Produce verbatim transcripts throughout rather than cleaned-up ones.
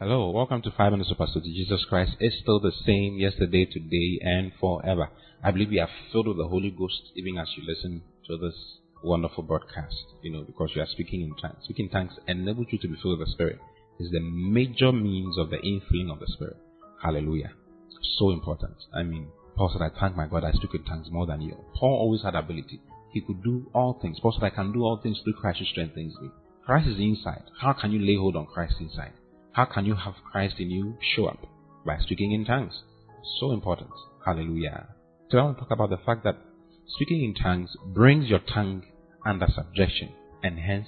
Hello, welcome to Five Minutes of Pastor. Jesus Christ is still the same yesterday, today, and forever. I believe you are filled with the Holy Ghost even as you listen to this wonderful broadcast, you know, because you are speaking in tongues. Speaking tongues enables you to be filled with the Spirit. It's the major means of the infilling of the Spirit. Hallelujah. So important. I mean, Paul said, I thank my God I speak in tongues more than you. Paul always had ability. He could do all things. Paul said, I can do all things through Christ who strengthens me. Christ is inside. How can you lay hold on Christ inside? How can you have Christ in you show up? By speaking in tongues. So important. Hallelujah. So I want to talk about the fact that speaking in tongues brings your tongue under subjection and hence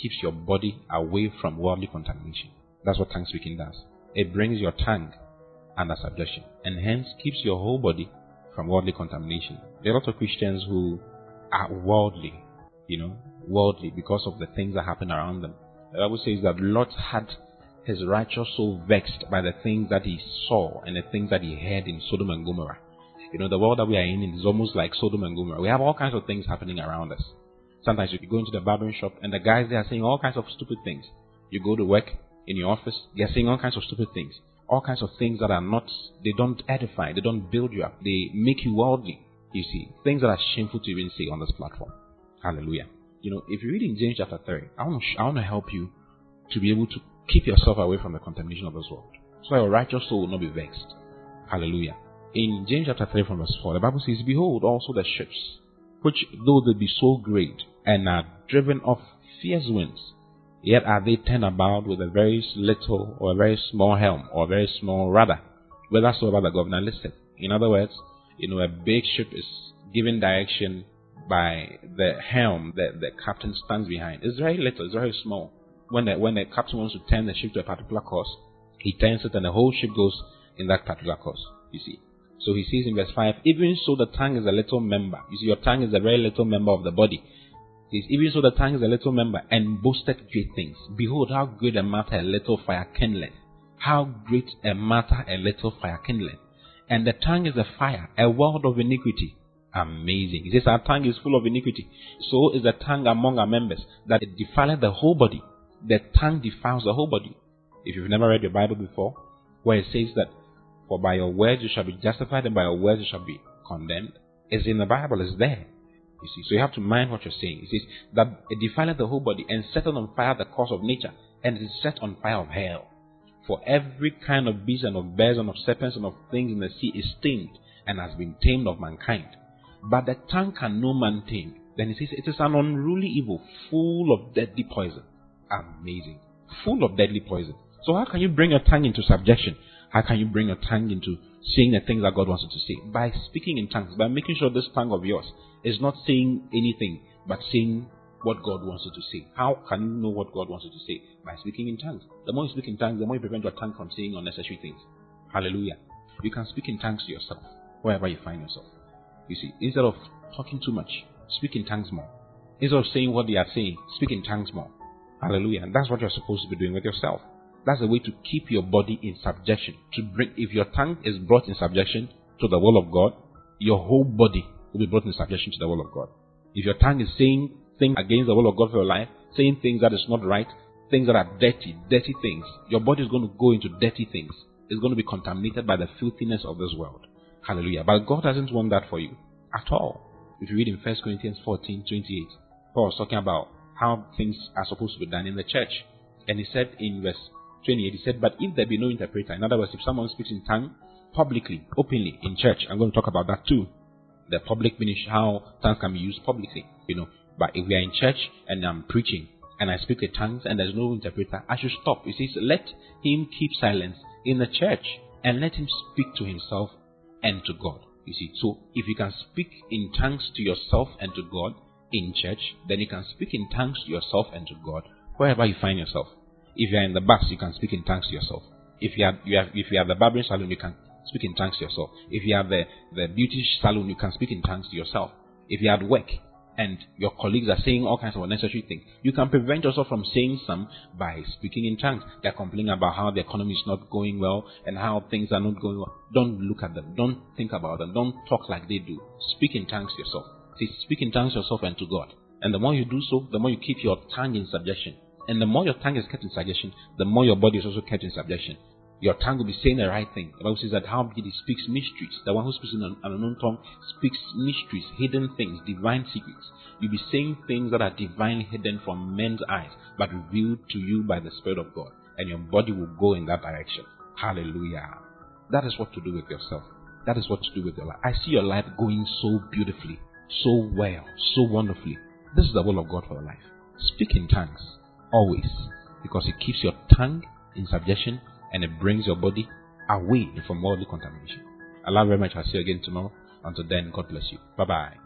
keeps your body away from worldly contamination. That's what tongue speaking does. It brings your tongue under subjection and hence keeps your whole body from worldly contamination. There are a lot of Christians who are worldly, you know, worldly because of the things that happen around them. The Bible says that Lot had his righteous soul vexed by the things that he saw and the things that he heard in Sodom and Gomorrah. You know, the world that we are in is almost like Sodom and Gomorrah. We have all kinds of things happening around us. Sometimes you go into the barbering shop and the guys there are saying all kinds of stupid things. You go to work in your office, they are saying all kinds of stupid things. All kinds of things that are not, they don't edify, they don't build you up, they make you worldly. You see, things that are shameful to even say on this platform. Hallelujah. You know, if you read in James chapter three, I want to, I want to help you to be able to keep yourself away from the contamination of this world, so your righteous soul will not be vexed. Hallelujah. In James chapter three from verse four, the Bible says, Behold also the ships, which though they be so great, and are driven of fierce winds, yet are they turned about with a very little or a very small helm, or a very small rudder, whithersoever the governor listeth. In other words, you know, a big ship is given direction by the helm that the captain stands behind. It's very little, it's very small. When the, when the captain wants to turn the ship to a particular course, he turns it and the whole ship goes in that particular course, you see. So he says in verse five, even so the tongue is a little member. You see, your tongue is a very little member of the body. He says, even so the tongue is a little member and boasteth great things. Behold, how great a matter a little fire kindleth. How great a matter a little fire kindleth. And the tongue is a fire, a world of iniquity. Amazing. He says, our tongue is full of iniquity. So is the tongue among our members, that it defileth the whole body. The tongue defiles the whole body. If you've never read your Bible before, where it says that, for by your words you shall be justified and by your words you shall be condemned, it's in the Bible, it's there. You see, so you have to mind what you're saying. It says that it defileth the whole body and setteth on fire the course of nature, and it is set on fire of hell. For every kind of beast and of birds and of serpents and of things in the sea is tamed and has been tamed of mankind. But the tongue can no man tame. Then it says it is an unruly evil, full of deadly poison. Amazing. Full of deadly poison. So how can you bring your tongue into subjection? How can you bring your tongue into saying the things that God wants you to say? By speaking in tongues, by making sure this tongue of yours is not saying anything, but saying what God wants you to say. How can you know what God wants you to say? By speaking in tongues. The more you speak in tongues, the more you prevent your tongue from saying unnecessary things. Hallelujah. You can speak in tongues to yourself, wherever you find yourself. You see, instead of talking too much, speak in tongues more. Instead of saying what they are saying, speak in tongues more. Hallelujah. And that's what you're supposed to be doing with yourself. That's the way to keep your body in subjection. To bring, if your tongue is brought in subjection to the will of God, your whole body will be brought in subjection to the will of God. If your tongue is saying things against the will of God for your life, saying things that is not right, things that are dirty, dirty things, your body is going to go into dirty things. It's going to be contaminated by the filthiness of this world. Hallelujah. But God doesn't want that for you at all. If you read in First Corinthians fourteen twenty-eight, Paul is talking about how things are supposed to be done in the church. And he said in verse twenty-eight, he said, but if there be no interpreter, in other words, if someone speaks in tongue publicly, openly, in church, I'm going to talk about that too. The public ministry, how tongues can be used publicly, you know. But if we are in church and I'm preaching and I speak in tongues and there's no interpreter, I should stop. He says, let him keep silence in the church and let him speak to himself and to God. You see, so if you can speak in tongues to yourself and to God in church, then you can speak in tongues to yourself and to God wherever you find yourself. If you are in the bus, you can speak in tongues to yourself. If you are, you are if you are the barbering salon, you can speak in tongues to yourself. If you are the, the beauty salon, you can speak in tongues to yourself. If you are at work and your colleagues are saying all kinds of unnecessary things, you can prevent yourself from saying some by speaking in tongues. They are complaining about how the economy is not going well and how things are not going well. Don't look at them. Don't think about them. Don't talk like they do. Speak in tongues to yourself. See, speak in tongues yourself and to God. And the more you do so, the more you keep your tongue in subjection. And the more your tongue is kept in subjection, the more your body is also kept in subjection. Your tongue will be saying the right thing. The Bible says that how it speaks mysteries. The one who speaks in an unknown tongue speaks mysteries, hidden things, divine secrets. You'll be saying things that are divinely hidden from men's eyes, but revealed to you by the Spirit of God. And your body will go in that direction. Hallelujah. That is what to do with yourself. That is what to do with your life. I see your life going so beautifully, so well, so wonderfully. This is the will of God for your life. Speak in tongues, always, because it keeps your tongue in subjection, and it brings your body away from worldly contamination. I love you very much. I'll see you again tomorrow. Until then, God bless you. Bye-bye.